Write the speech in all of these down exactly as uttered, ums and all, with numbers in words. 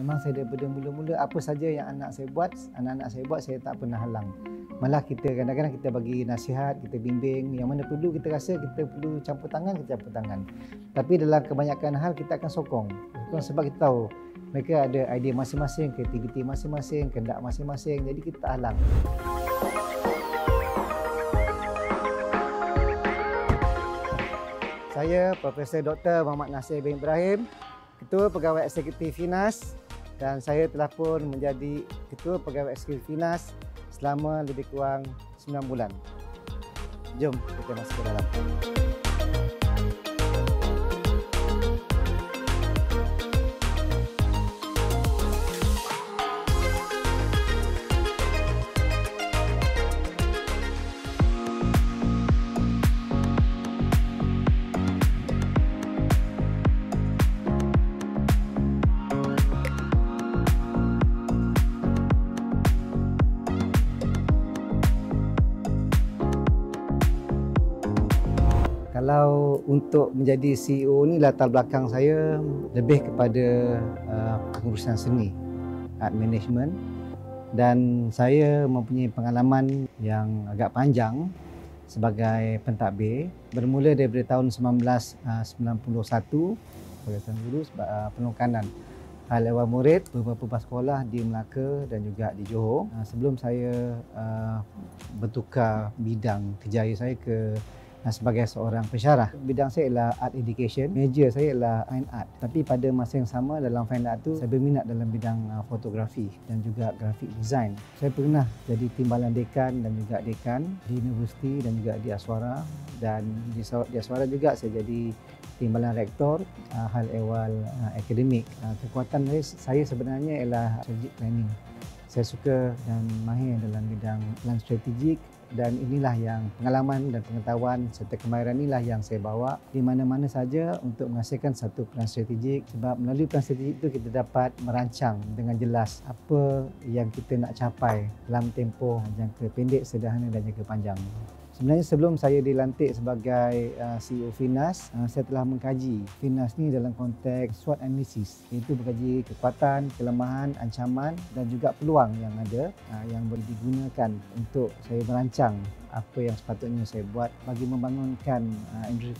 Memang saya daripada mula-mula, apa saja yang anak saya buat, anak-anak saya buat, saya tak pernah halang. Malah kita kadang-kadang kita bagi nasihat, kita bimbing, yang mana perlu kita rasa kita perlu campur tangan, kita campur tangan. Tapi dalam kebanyakan hal kita akan sokong. Sokong sebab kita tahu mereka ada idea masing-masing, kreativiti masing-masing, kehendak masing-masing, jadi kita tak halang. Saya Profesor Doktor Muhammad Nasir bin Ibrahim, Ketua Pegawai Eksekutif FINAS. Dan saya telah pun menjadi Ketua Pegawai Eksekutif FINAS selama lebih kurang sembilan bulan. Jom kita masuk ke dalam. Kalau untuk menjadi C E O ni, latar belakang saya lebih kepada uh, pengurusan seni, art management, dan saya mempunyai pengalaman yang agak panjang sebagai pentadbir. Bermula daripada tahun seribu sembilan ratus sembilan puluh satu sebagai guru uh, penolong kanan hal ehwal murid beberapa sekolah di Melaka dan juga di Johor. Uh, sebelum saya uh, bertukar bidang kerjaya saya ke sebagai seorang pensyarah, bidang saya ialah art education, major saya ialah fine art. Tapi pada masa yang sama dalam fine art tu, saya berminat dalam bidang fotografi dan juga grafik design. Saya pernah jadi timbalan dekan dan juga dekan di universiti dan juga di Aswara, dan di Aswara juga saya jadi timbalan rektor hal ehwal akademik. Kekuatan saya sebenarnya ialah strategic planning. Saya suka dan mahir dalam bidang plan strategik, dan inilah yang pengalaman dan pengetahuan serta kemahiran inilah yang saya bawa di mana-mana saja untuk menghasilkan satu plan strategik, sebab melalui plan strategik itu kita dapat merancang dengan jelas apa yang kita nak capai dalam tempoh jangka pendek, sederhana dan jangka panjang. Sebenarnya sebelum saya dilantik sebagai C E O FINAS, saya telah mengkaji FINAS ni dalam konteks SWOT analysis, iaitu berkaji kekuatan, kelemahan, ancaman dan juga peluang yang ada yang boleh digunakan untuk saya merancang apa yang sepatutnya saya buat bagi membangunkan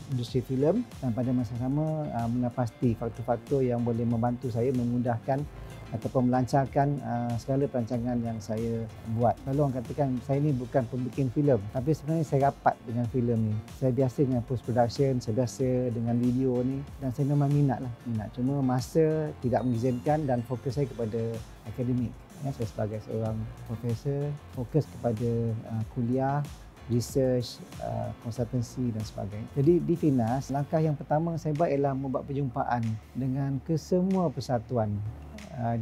industri filem, dan pada masa sama menapasti faktor-faktor yang boleh membantu saya memudahkan ataupun melancarkan uh, segala perancangan yang saya buat. Lalu orang katakan saya ni bukan pembikin filem, tapi sebenarnya saya rapat dengan filem ni. Saya biasa dengan post production, saya biasa dengan video ni, dan saya memang minat lah, minat. Cuma masa tidak mengizinkan dan fokus saya kepada akademik. Ya, saya sebagai seorang profesor fokus kepada uh, kuliah, research, uh, konsultansi dan sebagainya. Jadi di FINAS, langkah yang pertama saya buat ialah membuat perjumpaan dengan kesemua persatuan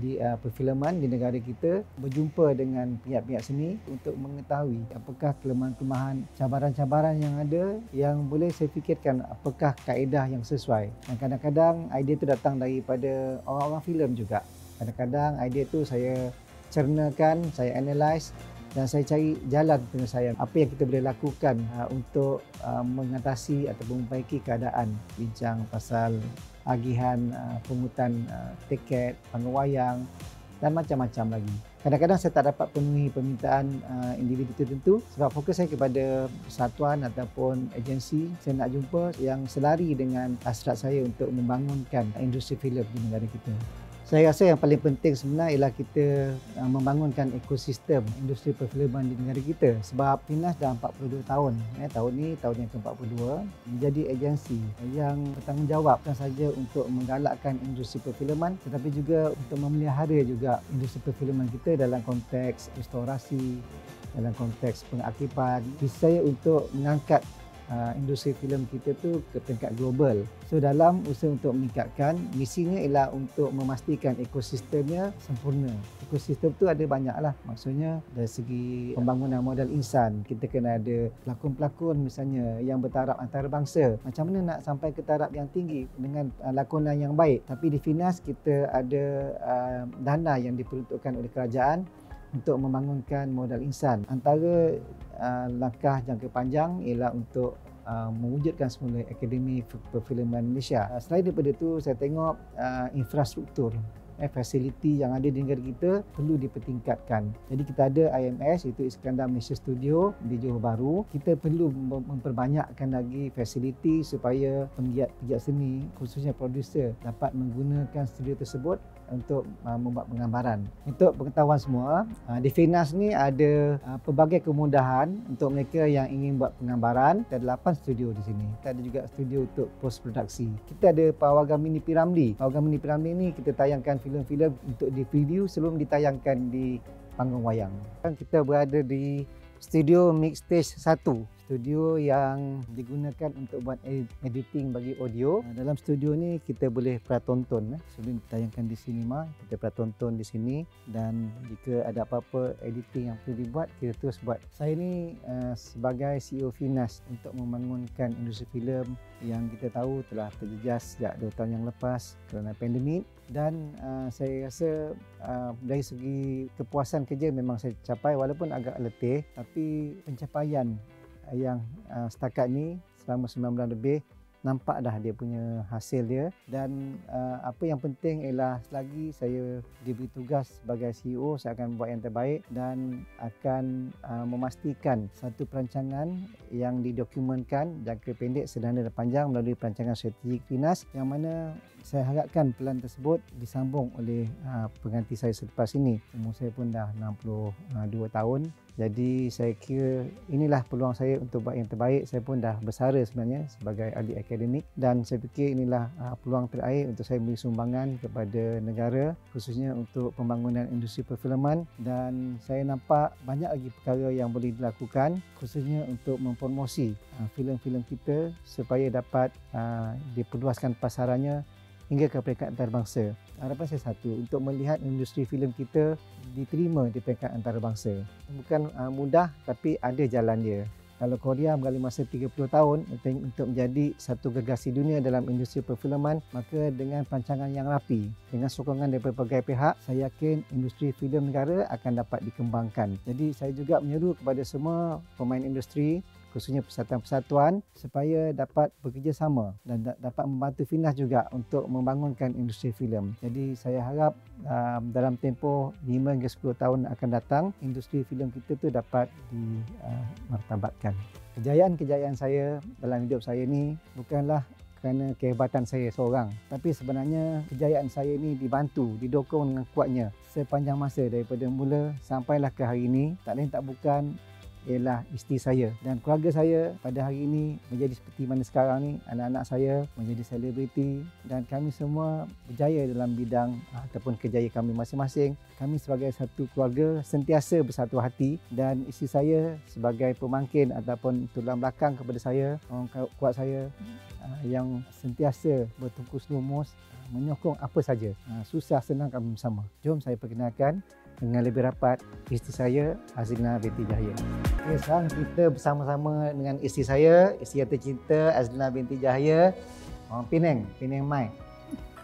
di uh, perfilman di negara kita, berjumpa dengan pihak-pihak seni untuk mengetahui apakah kelemahan-kelemahan, cabaran-cabaran yang ada yang boleh saya fikirkan apakah kaedah yang sesuai. Dan kadang-kadang idea itu datang daripada orang-orang filem juga. Kadang-kadang idea itu saya cernakan, saya analyse dan saya cari jalan penyelesaian apa yang kita boleh lakukan uh, untuk uh, mengatasi ataupun memperbaiki keadaan. Bincang pasal agihan uh, pungutan uh, tiket, panggung wayang dan macam-macam lagi. Kadang-kadang saya tak dapat penuhi permintaan uh, individu tertentu sebab fokus saya kepada persatuan ataupun agensi. Saya nak jumpa yang selari dengan hasrat saya untuk membangunkan industri filem di negara kita. Saya rasa yang paling penting sebenarnya ialah kita membangunkan ekosistem industri perfilman di negara kita, sebab FINAS dah empat puluh dua tahun. Eh, tahun ini tahun yang ke empat puluh dua menjadi agensi yang bertanggungjawab bukan saja untuk menggalakkan industri perfilman tetapi juga untuk memelihara juga industri perfilman kita dalam konteks restorasi, dalam konteks pengaktifan. Saya untuk mengangkat Uh, industri filem kita tu ke peringkat global. So dalam usaha untuk meningkatkan, misinya ialah untuk memastikan ekosistemnya sempurna. Ekosistem tu ada banyaklah. Maksudnya dari segi pembangunan modal insan, kita kena ada pelakon-pelakon misalnya yang bertaraf antarabangsa. Macam mana nak sampai ke taraf yang tinggi dengan uh, lakonan yang baik? Tapi di FINAS kita ada uh, dana yang diperuntukkan oleh kerajaan untuk membangunkan modal insan. Antara uh, langkah jangka panjang ialah untuk uh, mewujudkan semula Akademi Perfilman Malaysia. Uh, selain daripada itu, saya tengok uh, infrastruktur eh, fasiliti yang ada di negara kita perlu dipertingkatkan. Jadi kita ada I M S, iaitu Iskandar Malaysia Studio di Johor Bahru. Kita perlu memperbanyakkan lagi fasiliti supaya penggiat-penggiat seni, khususnya produser, dapat menggunakan studio tersebut untuk uh, membuat penggambaran. Untuk pengetahuan semua, uh, di FINAS ni ada uh, pelbagai kemudahan untuk mereka yang ingin buat penggambaran. Kita ada lapan studio di sini. Kita ada juga studio untuk post produksi. Kita ada pawagam mini P. Ramli. Pawagam mini P. Ramli ni kita tayangkan filem-filem untuk di video sebelum ditayangkan di panggung wayang. Sekarang kita berada di studio Mix Stage satu. Studio yang digunakan untuk buat editing bagi audio. Dalam studio ni kita boleh pratonton. Sebelum ditayangkan di sinema, kita pratonton di sini. Dan jika ada apa-apa editing yang perlu dibuat, kita terus buat. Saya ni uh, sebagai C E O FINAS untuk membangunkan industri filem yang kita tahu telah terjejas sejak dua tahun yang lepas kerana pandemik. Dan uh, saya rasa uh, dari segi kepuasan kerja memang saya capai walaupun agak letih. Tapi pencapaian yang uh, setakat ni selama sembilan bulan lebih nampak dah dia punya hasil dia. Dan uh, apa yang penting ialah selagi saya diberi tugas sebagai C E O, saya akan buat yang terbaik dan akan uh, memastikan satu perancangan yang didokumenkan jangka pendek, sederhana dan panjang melalui perancangan strategik FINAS, yang mana saya harapkan pelan tersebut disambung oleh uh, pengganti saya selepas ini. Umur saya pun dah enam puluh dua tahun. Jadi saya kira inilah peluang saya untuk buat yang terbaik. Saya pun dah bersara sebenarnya sebagai ahli akademik dan saya fikir inilah peluang terakhir untuk saya memberi sumbangan kepada negara, khususnya untuk pembangunan industri perfilman. Dan saya nampak banyak lagi perkara yang boleh dilakukan, khususnya untuk mempromosi filem-filem kita supaya dapat diperluaskan pasarannya hingga ke peringkat antarabangsa. Harapan saya satu, untuk melihat industri filem kita diterima di peringkat antarabangsa. Bukan uh, mudah, tapi ada jalan dia. Kalau Korea mengambil masa tiga puluh tahun untuk menjadi satu gergasi dunia dalam industri perfilman, maka dengan perancangan yang rapi, dengan sokongan daripada pelbagai pihak, saya yakin industri filem negara akan dapat dikembangkan. Jadi saya juga menyeru kepada semua pemain industri, khususnya persatuan-persatuan, supaya dapat bekerjasama dan dapat membantu FINAS juga untuk membangunkan industri filem. Jadi saya harap um, dalam tempoh lima hingga sepuluh tahun akan datang, industri filem kita tu dapat dimartabatkan. Uh, Kejayaan-kejayaan saya dalam hidup saya ni bukanlah kerana kehebatan saya seorang, tapi sebenarnya kejayaan saya ini dibantu, didokong dengan kuatnya sepanjang masa daripada mula sampailah ke hari ini. Tak lain tak bukan ialah isteri saya dan keluarga saya pada hari ini menjadi seperti mana sekarang ni. Anak-anak saya menjadi selebriti dan kami semua berjaya dalam bidang ataupun kerjaya kami masing-masing. Kami sebagai satu keluarga sentiasa bersatu hati dan isteri saya sebagai pemangkin ataupun tulang belakang kepada saya, orang kuat saya yang sentiasa bertungkus lumus menyokong apa saja. Susah senang kami bersama. Jom saya perkenalkan dengan lebih rapat isteri saya, Azlina binti Yahya. Okay, sekarang kita bersama-sama dengan isteri saya, isteri yang tercinta, Azlina binti Yahya, orang Penang, Penang Mai.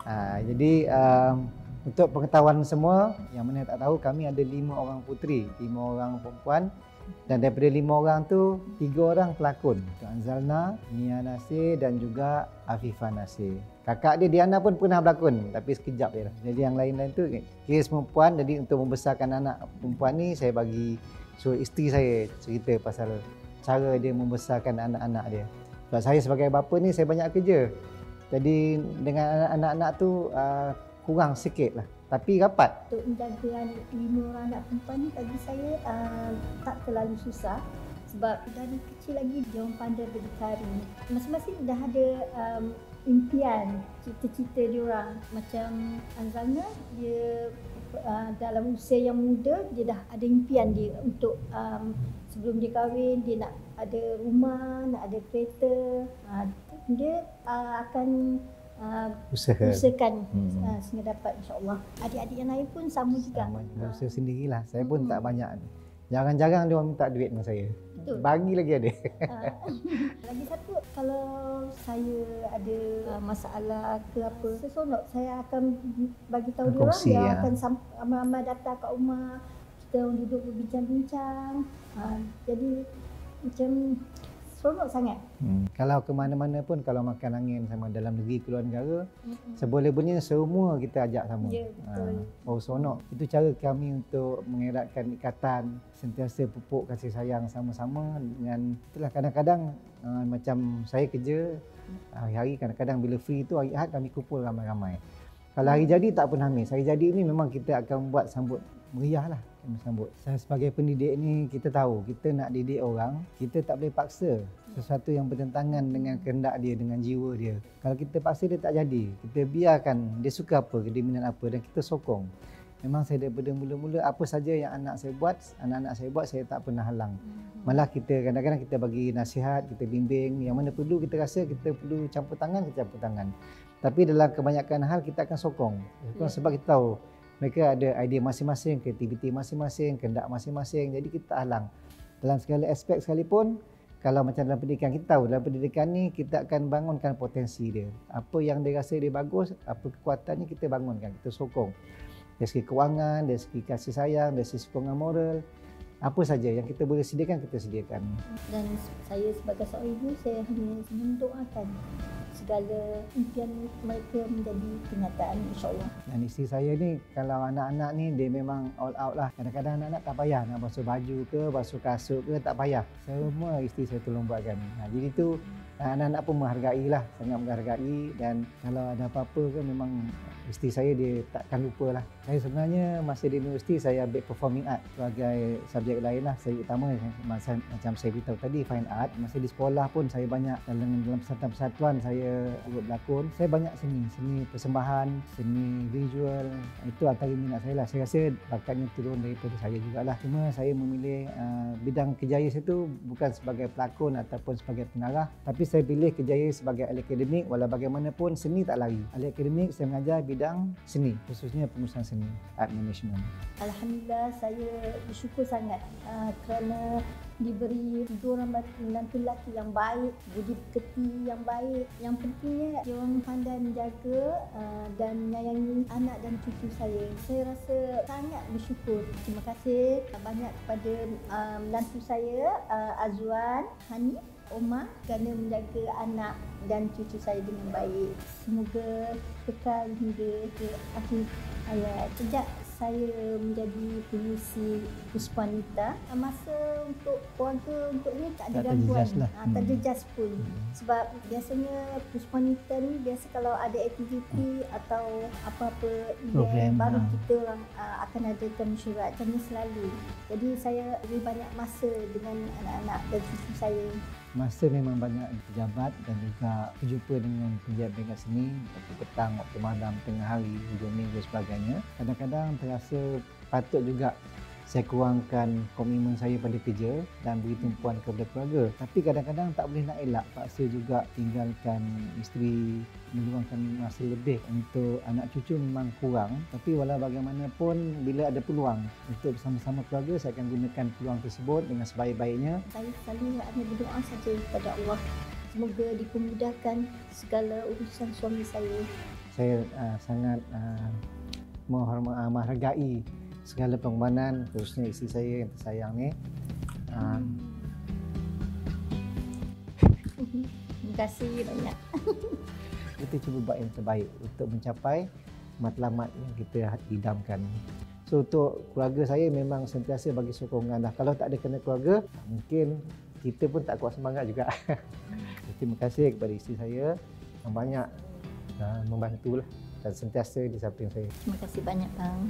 Ha, jadi um, untuk pengetahuan semua, yang mana tak tahu, kami ada lima orang puteri, lima orang perempuan. Dan daripada lima orang tu, tiga orang pelakon. Anzalna, Mia Nasir dan juga Afifah Nasir. Kakak dia Diana pun pernah berlakon tapi sekejap je lah. Jadi yang lain-lain tu kira semua perempuan. Jadi untuk membesarkan anak perempuan ni, saya bagi suruh isteri saya cerita pasal cara dia membesarkan anak-anak dia. Sebab saya sebagai bapa ni, saya banyak kerja. Jadi dengan anak-anak tu uh, kurang sikit lah. Tapi rapat. Untuk menjaga anak lima orang anak perempuan ni bagi saya uh, tak terlalu susah. Sebab dari kecil lagi dia orang pandai berdikari. Masing-masing dah ada um, impian, cita-cita dia orang. Macam Anzalna, dia uh, dalam usia yang muda dia dah ada impian dia untuk um, sebelum dia kahwin dia nak ada rumah, nak ada kereta. Uh, dia uh, akan Uh, Usaha. usahakan hmm. uh, sehingga dapat, insyaAllah. Adik-adik yang lain pun sama juga. Sama juga. Usaha sendirilah. Saya pun hmm. tak banyak. Jarang-jarang dia orang minta duit dengan saya. Betul. Bagi lagi ada. Uh, lagi satu, kalau saya ada uh, masalah ke apa, seronok saya akan bagi tahu dia orang. Dia ya. akan ramai-ramai datang kat rumah. Kita duduk berbincang-bincang. Uh, jadi macam seronok sangat. Hmm. Kalau ke mana-mana pun, kalau makan angin sama dalam negeri keluar negara, hmm. seboleh-bolehnya semua kita ajak sama. Ya, betul. Ha, oh, seronok. Itu cara kami untuk mengeratkan ikatan, sentiasa pupuk kasih sayang sama-sama dengan itulah kadang-kadang uh, macam saya kerja hari-hari, kadang-kadang bila free tu hari Ahad kami kumpul ramai-ramai. Kalau hari jadi tak pernah habis. Hari jadi ni memang kita akan buat sambut meriah lah. Sambut. Saya sebagai pendidik ni, kita tahu kita nak didik orang, kita tak boleh paksa sesuatu yang bertentangan dengan kehendak dia, dengan jiwa dia. Kalau kita paksa dia tak jadi, kita biarkan dia suka apa, dia minat apa dan kita sokong. Memang saya daripada mula-mula apa saja yang anak saya buat, anak-anak saya buat, saya tak pernah halang. Malah kita kadang-kadang kita bagi nasihat, kita bimbing, yang mana perlu kita rasa kita perlu campur tangan, kita campur tangan. Tapi dalam kebanyakan hal kita akan sokong. Sokong sebab kita tahu mereka ada idea masing-masing, kreativiti masing-masing, kehendak masing-masing. Jadi kita tak halang. Dalam segala aspek sekalipun, kalau macam dalam pendidikan, kita tahu dalam pendidikan ni kita akan bangunkan potensi dia. Apa yang dia rasa dia bagus, apa kekuatannya kita bangunkan, kita sokong. Dari segi kewangan, dari segi kasih sayang, dari segi sokongan moral, apa saja yang kita boleh sediakan, kita sediakan. Dan saya sebagai seorang ibu, saya hanya mendoakan segala impian mereka menjadi kenyataan, insyaAllah. Dan isteri saya ni, kalau anak-anak ni dia memang all out lah. Kadang-kadang anak-anak tak payah nak basuh baju ke, basuh kasut ke, tak payah. Semua isteri saya tolong buatkan. Nah, jadi tu anak-anak pun menghargai lah, sangat menghargai. Dan kalau ada apa-apa ke, memang isteri saya dia takkan lupa lah. Saya sebenarnya masa di universiti saya ambil performing art sebagai subjek lain lah. Saya utama masa, macam saya beritahu tadi, fine art. Masa di sekolah pun saya banyak dalam, dalam persatuan-persatuan saya berlakon. Saya banyak seni, seni persembahan, seni visual. Itu antara minat saya lah. Saya rasa bakatnya turun daripada saya jugalah. Cuma saya memilih uh, bidang kerjaya saya tu bukan sebagai pelakon ataupun sebagai pengarah, tapi saya pilih kerjaya sebagai ahli akademik. Walau bagaimanapun seni tak lari. Ahli akademik saya mengajar bidang seni, khususnya pengurusan seni, art management. Alhamdulillah, saya bersyukur sangat uh, kerana diberi dorang menantu lelaki yang baik, budi pekerti yang baik. Yang pentingnya, dia orang pandai menjaga uh, dan menyayangi anak dan cucu saya. Saya rasa sangat bersyukur. Terima kasih banyak kepada uh, menantu saya, uh, Azwan Hanif Omar, kerana menjaga anak dan cucu saya dengan baik. Semoga kekal hingga ke akhir hayat. Sejak saya menjadi pengurusi Puspanita, masa untuk keluarga untuk ni tak ada gangguan, tak, ha, tak jejas pun. Sebab biasanya Puspanita ni biasa kalau ada aktiviti atau apa-apa event baru ha. kita orang uh, akan adakan mesyuarat selalu. Jadi saya lebih banyak masa dengan anak-anak dan cucu saya. Masa memang banyak pejabat dan juga berjumpa dengan pejabat-pejabat seni waktu petang, waktu malam, tengah hari, hujung minggu dan sebagainya. Kadang-kadang terasa patut juga saya kurangkan komitmen saya pada kerja dan beri tumpuan kepada keluarga. Tapi kadang-kadang tak boleh nak elak, paksa juga tinggalkan isteri, meluangkan masa lebih untuk anak cucu memang kurang. Tapi walau bagaimanapun, bila ada peluang untuk bersama-sama keluarga, saya akan gunakan peluang tersebut dengan sebaik-baiknya. Saya selalu hanya berdoa saja kepada Allah. Semoga dipermudahkan segala urusan suami saya. Saya uh, sangat uh, menghormati, menghargai segala pengorbanan, khususnya isteri saya yang tersayang ni. Uh. Terima kasih banyak. Kita cuba buat yang terbaik untuk mencapai matlamat yang kita idamkan. So untuk keluarga saya memang sentiasa bagi sokongan lah. Kalau tak ada kena keluarga, mungkin kita pun tak kuat semangat juga. Terima kasih kepada isteri saya yang banyak uh, membantulah dan sentiasa di samping saya. Terima kasih banyak bang.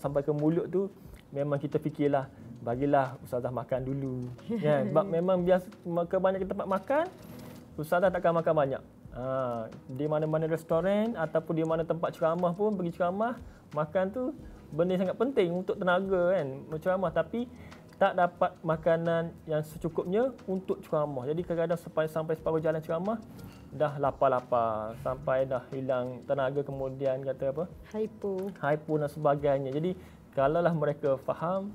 Sampai ke mulut tu, memang kita fikirlah, bagilah ustazah makan dulu. Ya, sebab memang biasa kebanyakan tempat makan, ustazah takkan makan banyak. Ha, di mana-mana restoran ataupun di mana tempat ceramah pun, pergi ceramah, makan tu benda sangat penting untuk tenaga kan, menceramah. Tapi tak dapat makanan yang secukupnya untuk ceramah. Jadi kadang-kadang sampai, sampai separuh jalan ceramah, dah lapar-lapar, sampai dah hilang tenaga, kemudian kata apa? Haipu. Haipu dan sebagainya. Jadi kalaulah mereka faham,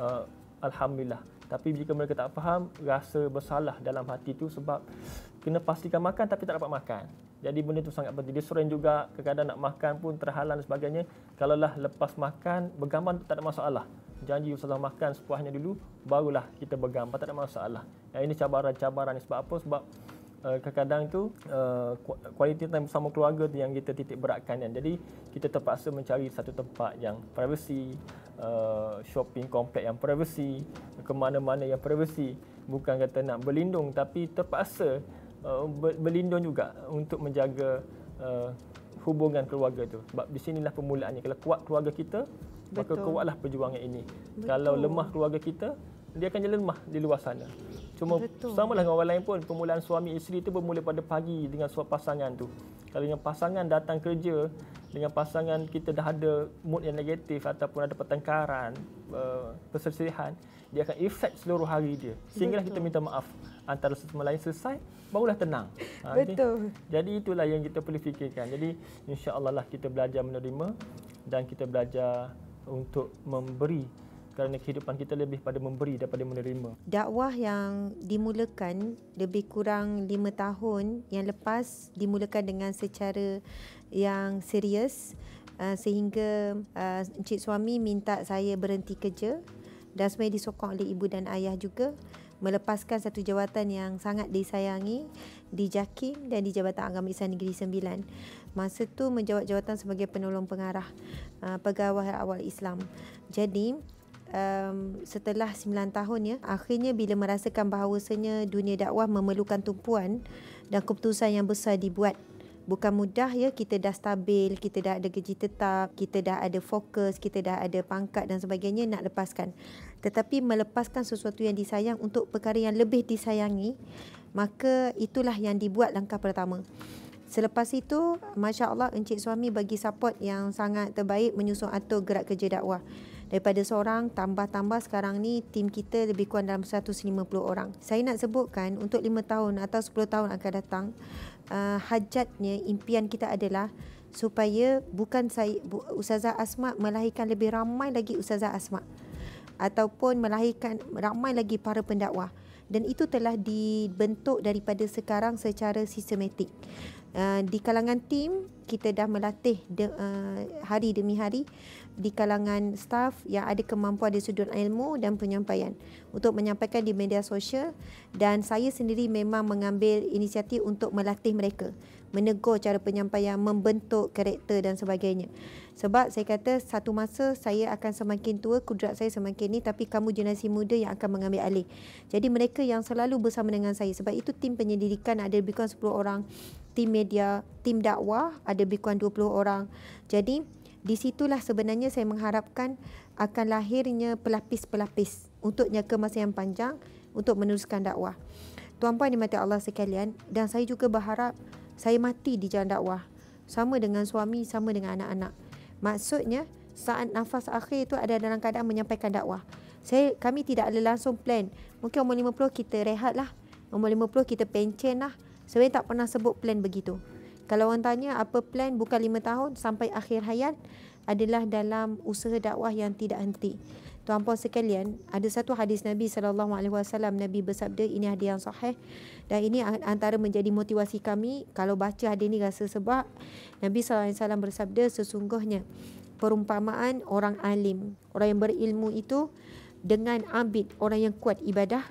uh, alhamdulillah. Tapi jika mereka tak faham, rasa bersalah dalam hati tu sebab kena pastikan makan tapi tak dapat makan. Jadi benda tu sangat penting. Dia sering juga kadang-kadang nak makan pun terhalang dan sebagainya. Kalaulah lepas makan bergambar tak ada masalah. Janji ustazah makan sepuasnya dulu, barulah kita bergambar, tak ada masalah. Yang ini cabaran-cabaran sebab apa? Sebab uh, kadang-kadang tu uh, kualiti time bersama keluarga tu yang kita titik beratkan kan. Jadi kita terpaksa mencari satu tempat yang privacy, uh, shopping komplek yang privacy, ke mana-mana yang privacy. Bukan kata nak berlindung, tapi terpaksa uh, berlindung juga untuk menjaga uh, hubungan keluarga tu. Sebab di sinilah permulaannya. Kalau kuat keluarga kita, maka kuatlah perjuangan ini. Betul. Kalau lemah keluarga kita, dia akan jadi lemah di luar sana. Cuma betul, samalah dengan orang lain pun, permulaan suami isteri itu bermula pada pagi dengan suami pasangan tu. Kalau dengan pasangan datang kerja, dengan pasangan kita dah ada mood yang negatif ataupun ada pertengkaran, perselisihan, dia akan efek seluruh hari dia. Sehinggalah kita minta maaf antara satu sama lain, selesai, barulah tenang. Betul. Okay? Jadi itulah yang kita perlu fikirkan. Jadi insya-Allah lah kita belajar menerima dan kita belajar untuk memberi, kerana kehidupan kita lebih pada memberi daripada menerima. Dakwah yang dimulakan lebih kurang lima tahun yang lepas dimulakan dengan secara yang serius, sehingga encik suami minta saya berhenti kerja dan sebenarnya disokong oleh ibu dan ayah juga, melepaskan satu jabatan yang sangat disayangi di JAKIM dan di Jabatan Agama Islam Negeri Sembilan. Masa tu menjawat jawatan sebagai penolong pengarah uh, pegawai awal Islam. Jadi um, setelah sembilan tahun ya, akhirnya bila merasakan bahawasanya dunia dakwah memerlukan tumpuan dan keputusan yang besar dibuat. Bukan mudah ya, kita dah stabil, kita dah ada gaji tetap, kita dah ada fokus, kita dah ada pangkat dan sebagainya, nak lepaskan. Tetapi melepaskan sesuatu yang disayang untuk perkara yang lebih disayangi, maka itulah yang dibuat langkah pertama. Selepas itu, Masya Allah, encik suami bagi support yang sangat terbaik menyusun atur gerak kerja dakwah. Daripada seorang, tambah-tambah sekarang ni tim kita lebih kurang dalam seratus lima puluh orang. Saya nak sebutkan untuk lima tahun atau sepuluh tahun akan datang, uh, hajatnya, impian kita adalah supaya bukan saya, bu, Ustazah Asma melahirkan lebih ramai lagi Ustazah Asma, ataupun melahirkan ramai lagi para pendakwah. Dan itu telah dibentuk daripada sekarang secara sistematik. Uh, di kalangan tim, kita dah melatih de, uh, hari demi hari di kalangan staf yang ada kemampuan di sudut ilmu dan penyampaian untuk menyampaikan di media sosial, dan saya sendiri memang mengambil inisiatif untuk melatih mereka, menegur cara penyampaian, membentuk karakter dan sebagainya. Sebab saya kata satu masa saya akan semakin tua, kudrat saya semakin ni, tapi kamu generasi muda yang akan mengambil alih. Jadi mereka yang selalu bersama dengan saya. Sebab itu tim penyelidikan ada lebih kurang sepuluh orang, tim media, tim dakwah ada lebih kurang dua puluh orang. Jadi di situlah sebenarnya saya mengharapkan akan lahirnya pelapis-pelapis untuk jangka masa yang panjang untuk meneruskan dakwah. Tuan-puan dimati Allah sekalian, dan saya juga berharap saya mati di jalan dakwah. Sama dengan suami, sama dengan anak-anak. Maksudnya saat nafas akhir itu ada dalam keadaan menyampaikan dakwah. Saya, kami tidak ada langsung plan. Mungkin umur lima puluh kita rehat lah, umur lima puluh kita pencen lah. Sebenarnya tak pernah sebut plan begitu. Kalau orang tanya apa plan, bukan lima tahun sampai akhir hayat adalah dalam usaha dakwah yang tidak henti. Tuan-puan sekalian, ada satu hadis Nabi sallallahu alaihi wasallam, Nabi bersabda, ini hadis yang sahih dan ini antara menjadi motivasi kami. Kalau baca hadis ini rasa sebab, Nabi sallallahu alaihi wasallam bersabda, sesungguhnya perumpamaan orang alim, orang yang berilmu itu, dengan abid, orang yang kuat ibadah,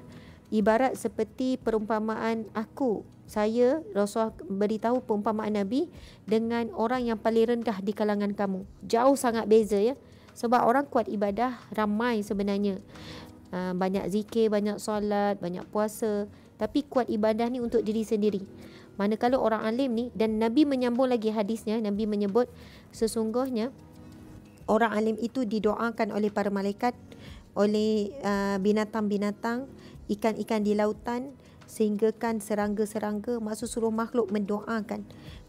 ibarat seperti perumpamaan aku, saya, Rasulullah beritahu perumpamaan Nabi dengan orang yang paling rendah di kalangan kamu. Jauh sangat beza ya. Sebab orang kuat ibadah ramai sebenarnya, banyak zikir, banyak solat, banyak puasa, tapi kuat ibadah ni untuk diri sendiri. Manakala orang alim ni, dan Nabi menyambung lagi hadisnya, Nabi menyebut sesungguhnya orang alim itu didoakan oleh para malaikat, oleh binatang-binatang, uh, ikan-ikan di lautan, sehinggakan serangga-serangga. Maksud seluruh makhluk mendoakan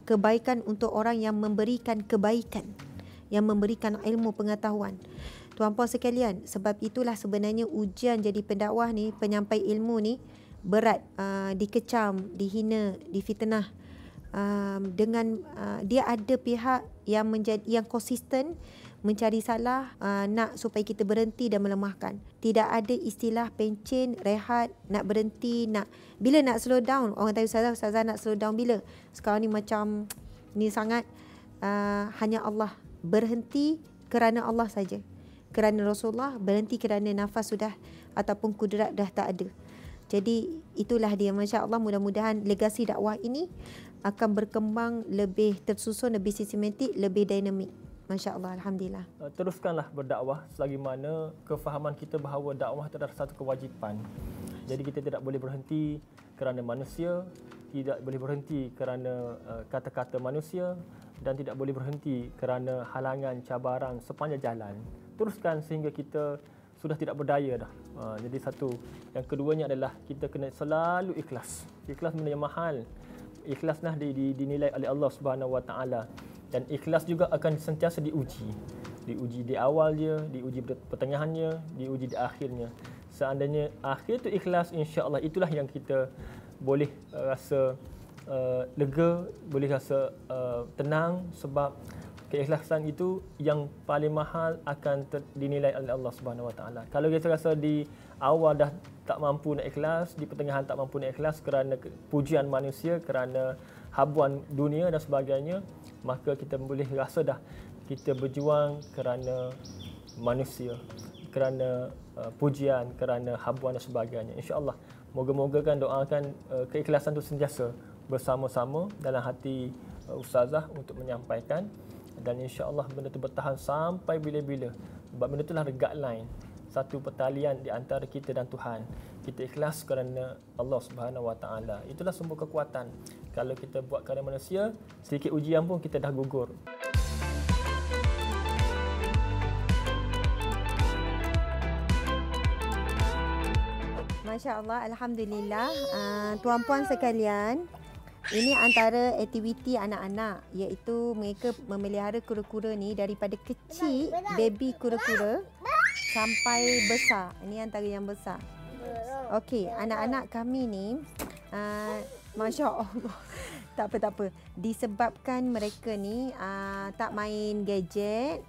kebaikan untuk orang yang memberikan kebaikan, yang memberikan ilmu pengetahuan. Tuan-puan sekalian, sebab itulah sebenarnya ujian jadi pendakwah ni, penyampai ilmu ni berat, uh, dikecam, dihina, difitnah. Uh, dengan uh, dia ada pihak yang menjadi yang konsisten mencari salah, uh, nak supaya kita berhenti dan melemahkan. Tidak ada istilah pencen, rehat, nak berhenti, nak bila nak slow down. Orang tanya ustazah, ustazah nak slow down bila? Sekarang ni macam ni sangat, uh, hanya Allah. Berhenti kerana Allah saja, kerana Rasulullah, berhenti kerana nafas sudah ataupun kudrat dah tak ada. Jadi itulah dia, Masya Allah. Mudah-mudahan legasi dakwah ini akan berkembang lebih tersusun, lebih sistematik, lebih dinamik. Masya Allah, Alhamdulillah. Teruskanlah berdakwah selagi mana kefahaman kita bahawa dakwah itu adalah satu kewajipan. Jadi kita tidak boleh berhenti kerana manusia, tidak boleh berhenti kerana kata-kata manusia, dan tidak boleh berhenti kerana halangan, cabaran sepanjang jalan. Teruskan sehingga kita sudah tidak berdaya dah. Jadi satu. Yang keduanya adalah kita kena selalu ikhlas. Ikhlas benda yang mahal. Ikhlaslah dinilai oleh Allah Subhanahu Wa Taala. Dan ikhlas juga akan sentiasa diuji. Diuji di awal dia, diuji pertengahannya, diuji di akhirnya. Seandainya akhir itu ikhlas, insya-Allah itulah yang kita boleh rasa uh, lega, boleh rasa uh, tenang, sebab keikhlasan itu yang paling mahal akan dinilai oleh Allah Subhanahu Wa Taala. Kalau kita rasa di awal dah tak mampu nak ikhlas, di pertengahan tak mampu nak ikhlas kerana pujian manusia, kerana habuan dunia dan sebagainya, maka kita boleh rasa dah kita berjuang kerana manusia, kerana uh, pujian, kerana habuan dan sebagainya. InsyaAllah, moga-moga kan doakan uh, keikhlasan itu sentiasa bersama-sama dalam hati uh, ustazah untuk menyampaikan, dan insya-Allah benda itu bertahan sampai bila-bila. Sebab benda itulah guideline, satu pertalian di antara kita dan Tuhan. Kita ikhlas kerana Allah Subhanahu Wa Taala. Itulah sumber kekuatan. Kalau kita buat kerana manusia, sedikit ujian pun kita dah gugur. Masya Allah, Alhamdulillah. Uh, tuan-puan sekalian, ini antara aktiviti anak-anak, iaitu mereka memelihara kura-kura ni daripada kecil, baby kura-kura, sampai besar. Ini antara yang besar. Okey, anak-anak kami ni, uh, Masya Allah, tak apa, tak apa. Disebabkan mereka ni uh, tak main gadget,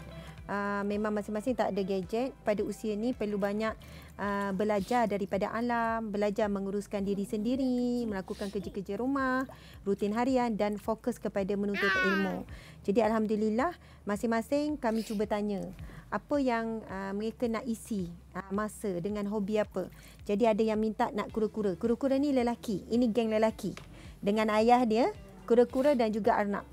uh, memang masing-masing tak ada gadget. Pada usia ni perlu banyak Uh, belajar daripada alam, belajar menguruskan diri sendiri, melakukan kerja-kerja rumah, rutin harian, dan fokus kepada menuntut ilmu. Jadi Alhamdulillah, masing-masing kami cuba tanya apa yang uh, mereka nak isi uh, masa dengan hobi apa. Jadi ada yang minta nak kura-kura. Kura-kura ni lelaki, ini geng lelaki, dengan ayah dia, kura-kura dan juga arnab.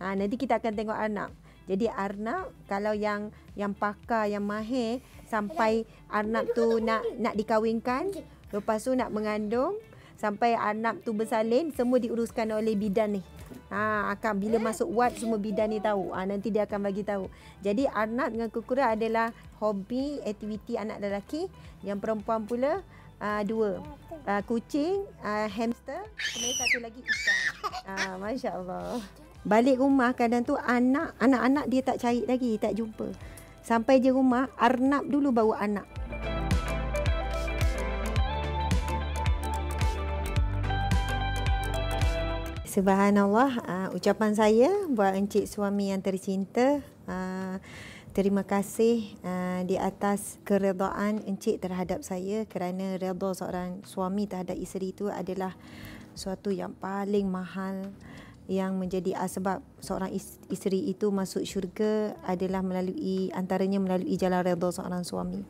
Ha, nanti kita akan tengok arnab. Jadi arnab, kalau yang yang pakar, yang mahir, sampai arnab tu nak nak dikahwinkan, lepas tu nak mengandung, sampai arnab tu bersalin, semua diuruskan oleh bidan ni. Ha, akan bila masuk wad, semua bidan ni tahu. Ha, nanti dia akan bagi tahu. Jadi arnab dengan kura-kura adalah hobi, aktiviti anak lelaki. Yang perempuan pula uh, dua. Uh, kucing, uh, hamster, kemudian satu lagi ikan. Uh, Masya Allah. Balik rumah kadang tu anak, anak-anak dia tak cari lagi, tak jumpa. Sampai je rumah, arnab dulu baru anak. Subhanallah, uh, ucapan saya buat encik suami yang tercinta. Uh, Terima kasih uh, di atas keredaan encik terhadap saya, kerana redha seorang suami terhadap isteri itu adalah suatu yang paling mahal, yang menjadi asbab seorang isteri itu masuk syurga adalah melalui, antaranya melalui jalan redha seorang suami.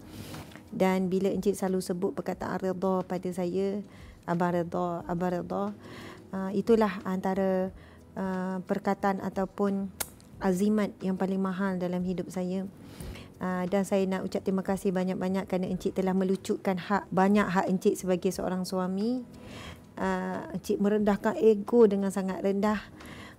Dan bila encik selalu sebut perkataan redha pada saya, abang redha, abang redha, uh, itulah antara uh, perkataan ataupun azimat yang paling mahal dalam hidup saya. Uh, dan saya nak ucap terima kasih banyak-banyak kerana encik telah melucutkan hak, banyak hak encik sebagai seorang suami. Uh, encik merendahkan ego dengan sangat rendah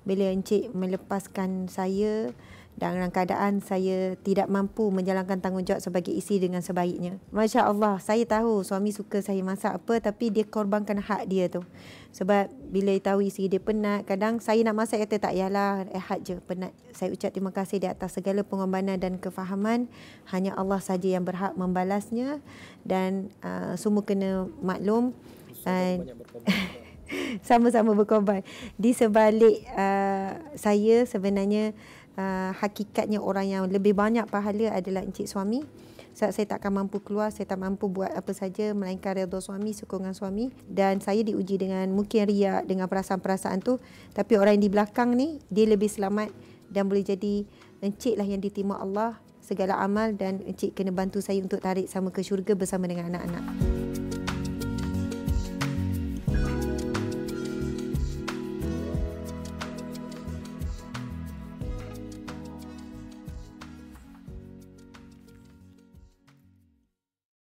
bila encik melepaskan saya dalam keadaan saya tidak mampu menjalankan tanggungjawab sebagai isteri dengan sebaiknya. Masya Allah, saya tahu suami suka saya masak apa, tapi dia korbankan hak dia tu. Sebab bila tahu isteri dia penat, kadang saya nak masak kata tak yalah, hak je penat. Saya ucap terima kasih di atas segala pengorbanan dan kefahaman. Hanya Allah saja yang berhak membalasnya. Dan uh, semua kena maklum, sama-sama uh, berkorban. Di sebalik uh, saya sebenarnya, Uh, hakikatnya orang yang lebih banyak pahala adalah encik suami. Sebab saya tak akan mampu keluar, saya tak mampu buat apa saja melainkan redha suami, sokongan suami. Dan saya diuji dengan mungkin riak, dengan perasaan-perasaan tu. Tapi orang yang di belakang ni, dia lebih selamat. Dan boleh jadi encik lah yang ditimpa Allah segala amal. Dan encik kena bantu saya untuk tarik sama ke syurga bersama dengan anak-anak.